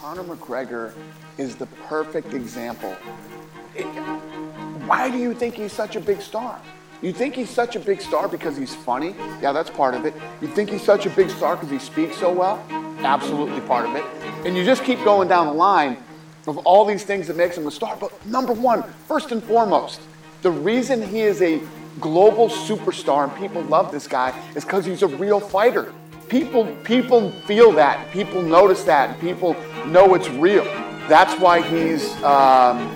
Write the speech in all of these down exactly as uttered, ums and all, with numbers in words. Conor McGregor is the perfect example. It, why do you think he's such a big star? You think he's such a big star because he's funny? Yeah, that's part of it. You think he's such a big star because he speaks so well? Absolutely part of it. And you just keep going down the line of all these things that makes him a star. But number one, first and foremost, the reason he is a global superstar and people love this guy is because he's a real fighter. People, people feel that, people notice that, and people know it's real. That's why he's um,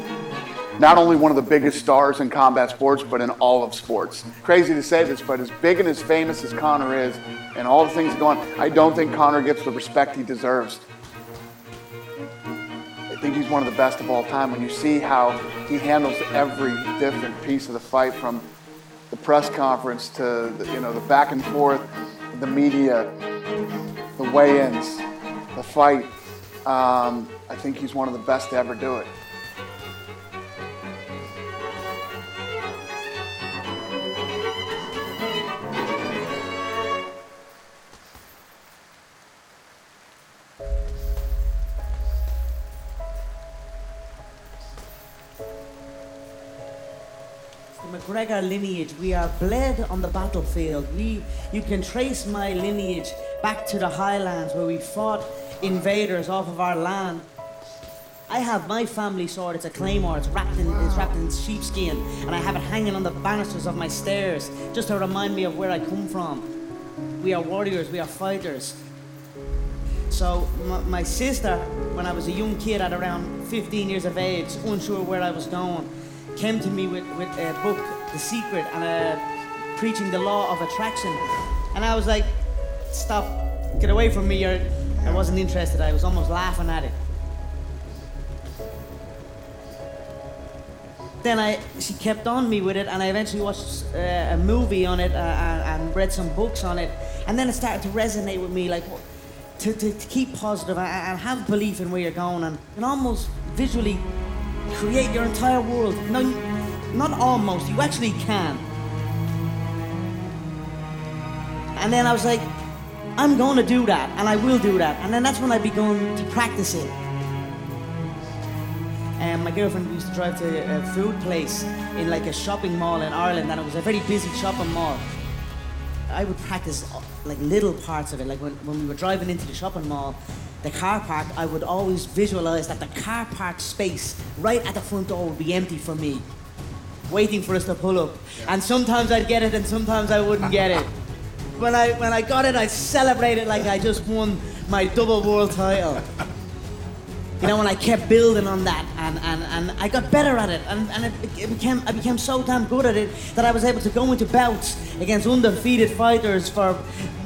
not only one of the biggest stars in combat sports, but in all of sports. Crazy to say this, but as big and as famous as Conor is, and all the things going on, I don't think Conor gets the respect he deserves. I think he's one of the best of all time. When you see how he handles every different piece of the fight, from the press conference to the, you know, the back and forth, the media, the weigh-ins, the fight. Um, I think he's one of the best to ever do it. The McGregor lineage, we are bled on the battlefield. We, you can trace my lineage back to the highlands where we fought invaders off of our land. I have my family sword, it's a claymore, it's wrapped in, it's wrapped in sheepskin, and I have it hanging on the banisters of my stairs, just to remind me of where I come from. We are warriors, we are fighters. So my, my sister, when I was a young kid at around fifteen years of age, unsure where I was going, came to me with, with a book, The Secret, and uh, preaching the Law of Attraction. And I was like, stop, get away from me. Or I wasn't interested, I was almost laughing at it. Then I, she kept on me with it, and I eventually watched uh, a movie on it uh, and, and read some books on it. And then it started to resonate with me, like to, to, to keep positive and, and have belief in where you're going, and, and almost visually create your entire world. No, not almost, you actually can. And then I was like, I'm going to do that, and I will do that. And then that's when I began to practice it. And um, my girlfriend used to drive to a food place in like a shopping mall in Ireland, and it was a very busy shopping mall. I would practice like little parts of it, like when, when we were driving into the shopping mall, the car park, I would always visualize that the car park space right at the front door would be empty for me, waiting for us to pull up. Yeah. And sometimes I'd get it and sometimes I wouldn't get it. When I, when I got it, I celebrated like I just won my double world title. You know, and I kept building on that, and, and, and I got better at it, and, and it, it became, I became so damn good at it that I was able to go into bouts against undefeated fighters for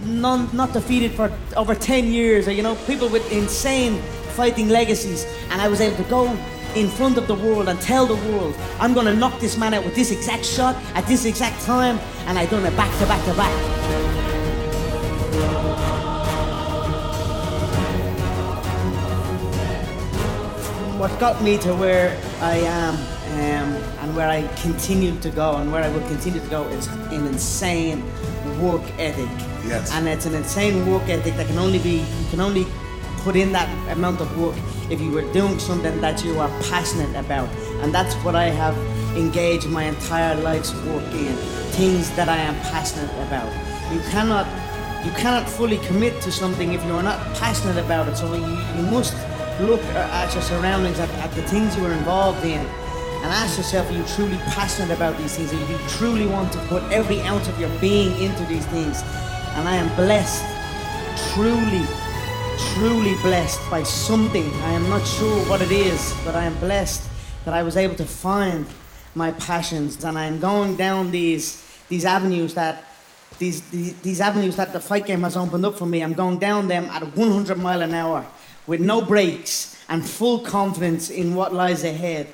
non, not defeated for over ten years, or, you know, people with insane fighting legacies, and I was able to go in front of the world and tell the world, I'm going to knock this man out with this exact shot at this exact time, and I done it back to back to back. What got me to where I am um, and where I continue to go and where I will continue to go is an insane work ethic. Yes. And it's an insane work ethic that can only be, you can only put in that amount of work if you were doing something that you are passionate about. And that's what I have engaged my entire life's work in, things that I am passionate about. You cannot, you cannot fully commit to something if you are not passionate about it, so you, you must look at your surroundings, at, at the things you were involved in, and ask yourself, are you truly passionate about these things? Do you truly want to put every ounce of your being into these things? And I am blessed, truly, truly blessed by something. I am not sure what it is, but I am blessed that I was able to find my passions, and I am going down these, these avenues that these, these, these avenues that the fight game has opened up for me. I'm going down them at one hundred mile an hour. With no breaks and full confidence in what lies ahead.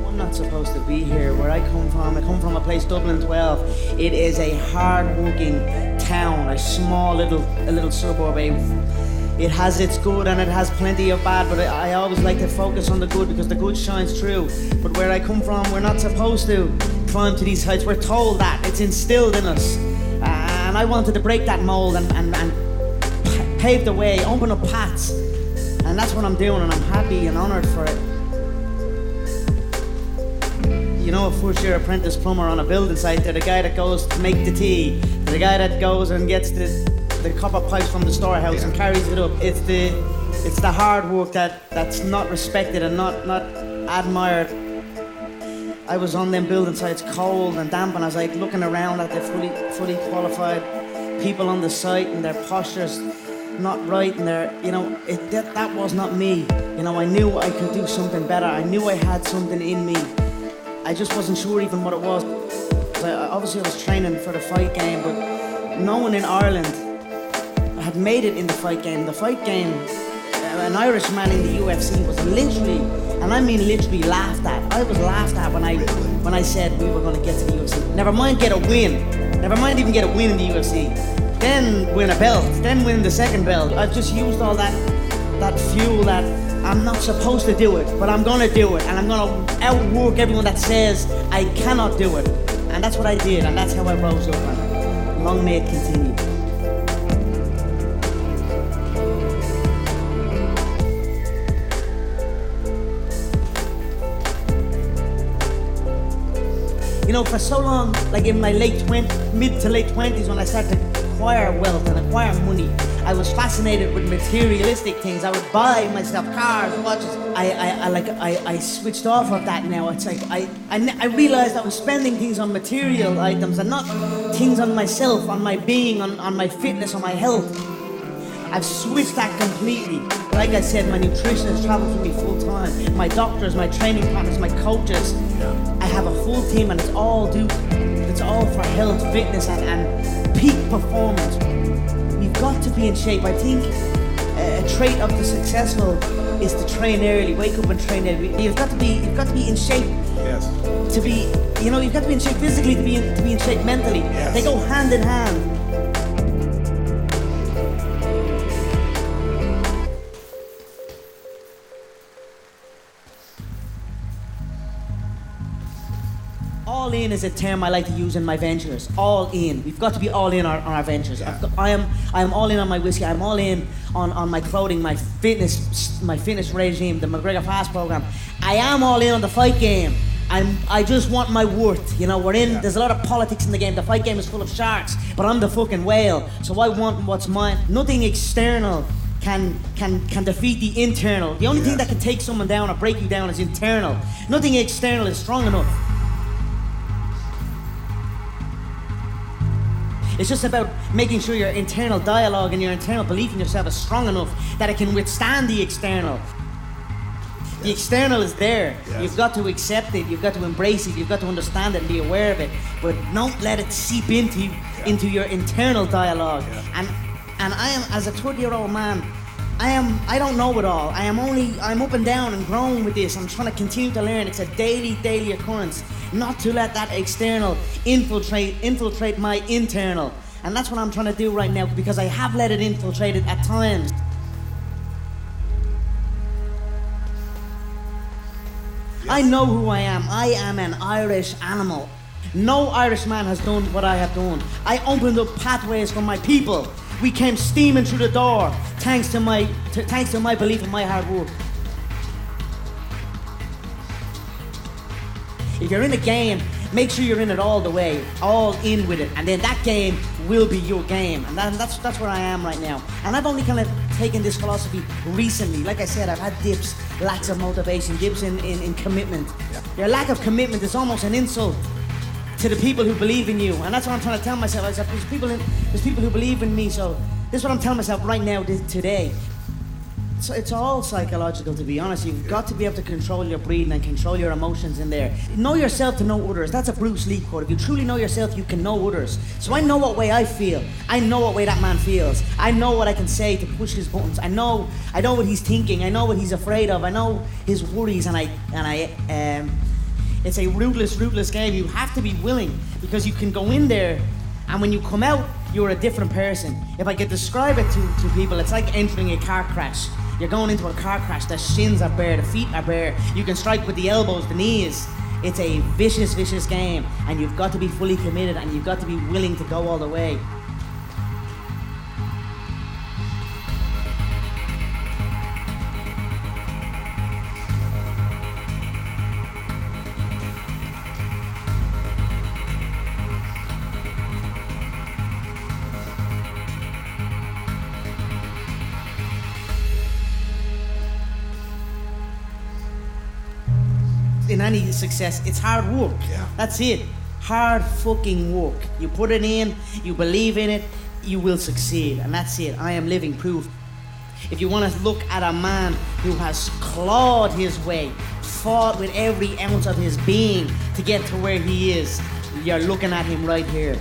I'm not supposed to be here. Where I come from, I come from a place, Dublin twelve. It is a hard-working town, a small little a little suburb, a, It has its good and it has plenty of bad, but I, I always like to focus on the good because the good shines through. But where I come from, we're not supposed to climb to these heights. We're told that. It's instilled in us. Uh, and I wanted to break that mold and, and, and pave the way, open up paths. And that's what I'm doing, and I'm happy and honored for it. You know, a first-year apprentice plumber on a building site, they're the guy that goes to make the tea, they're the guy that goes and gets the, the copper pipes from the storehouse and carries it up. It's the it's the hard work that, that's not respected and not, not admired. I was on them building sites, cold and damp, and I was like looking around at the fully fully qualified people on the site and their postures not right, and their, you know, it, that, that was not me. You know, I knew I could do something better. I knew I had something in me. I just wasn't sure even what it was. So obviously I was training for the fight game, but no one in Ireland had made it in the fight game. The fight game, an Irishman in the U F C was literally, and I mean literally, laughed at. I was laughed at when I when I said we were going to get to the U F C. Never mind get a win. Never mind even get a win in the U F C. Then win a belt. Then win the second belt. I've just used all that that fuel that. I'm not supposed to do it, but I'm gonna do it, and I'm gonna outwork everyone that says I cannot do it. And that's what I did, and that's how I rose up, and long may it continue. You know, for so long, like in my late twenties, mid to late twenties, when I started to acquire wealth and acquire money, I was fascinated with materialistic things. I would buy myself cars, watches. I, I, I like, I, I switched off of that now. It's like I, I, I realized I was spending things on material items and not things on myself, on my being, on, on my fitness, on my health. I've switched that completely. Like I said, my nutritionist travels with me full time. My doctors, my training partners, my coaches. I have a full team, and it's all due. It's all for health, fitness, and, and peak performance. Got to be in shape. I think a trait of the successful is to train early, wake up and train early. You've got to be, you've got to be in shape. Yes. To be, you know, you've got to be in shape physically to be in, to be in shape mentally. Yes. They go hand in hand. All in is a term I like to use in my ventures. All in. We've got to be all in our, on our ventures. Yeah. I've got, I am I am all in on my whiskey. I'm all in on, on my clothing, my fitness, my fitness regime, the McGregor Fast program. I am all in on the fight game. I'm I just want my worth. You know, we're in. Yeah. There's a lot of politics in the game. The fight game is full of sharks, but I'm the fucking whale. So I want what's mine. Nothing external can can can defeat the internal. The only yeah. thing that can take someone down or break you down is internal. Nothing external is strong enough. It's just about making sure your internal dialogue and your internal belief in yourself is strong enough that it can withstand the external. Yes. The external is there. Yes. You've got to accept it. You've got to embrace it. You've got to understand it and be aware of it. But don't let it seep into yeah. into your internal dialogue. Yeah. And and I am, as a thirty-year-old man, I am I don't know it all. I am only I'm up and down and growing with this. I'm trying to continue to learn. It's a daily, daily occurrence. Not to let that external infiltrate infiltrate my internal. And that's what I'm trying to do right now, because I have let it infiltrate it at times. Yes. I know who I am. I am an Irish animal. No Irishman has done what I have done. I opened up pathways for my people. We came steaming through the door thanks to my to, thanks to my belief in my hard work. If you're in a game, make sure you're in it all the way, all in with it, and then that game will be your game. And that, that's that's where I am right now. And I've only kind of taken this philosophy recently. Like I said, I've had dips, lacks of motivation, dips in, in, in commitment. Yeah. Your lack of commitment is almost an insult to the people who believe in you. And that's what I'm trying to tell myself. I said, there's people, in, there's people who believe in me, so this is what I'm telling myself right now, this, today. So it's all psychological, to be honest. You've got to be able to control your breathing and control your emotions in there. Know yourself to know others. That's a Bruce Lee quote. If you truly know yourself, you can know others. So I know what way I feel. I know what way that man feels. I know what I can say to push his buttons. I know, I know what he's thinking. I know what he's afraid of. I know his worries, and I, and I, um, it's a ruthless, ruthless game. You have to be willing, because you can go in there, and when you come out, you're a different person. If I could describe it to, to people, it's like entering a car crash. You're going into a car crash, the shins are bare, the feet are bare. You can strike with the elbows, the knees. It's a vicious, vicious game, and you've got to be fully committed, and you've got to be willing to go all the way. In any success, it's hard work. Yeah. That's it. Hard fucking work. You put it in, you believe in it, you will succeed. And that's it. I am living proof. If you want to look at a man who has clawed his way, fought with every ounce of his being to get to where he is, you're looking at him right here.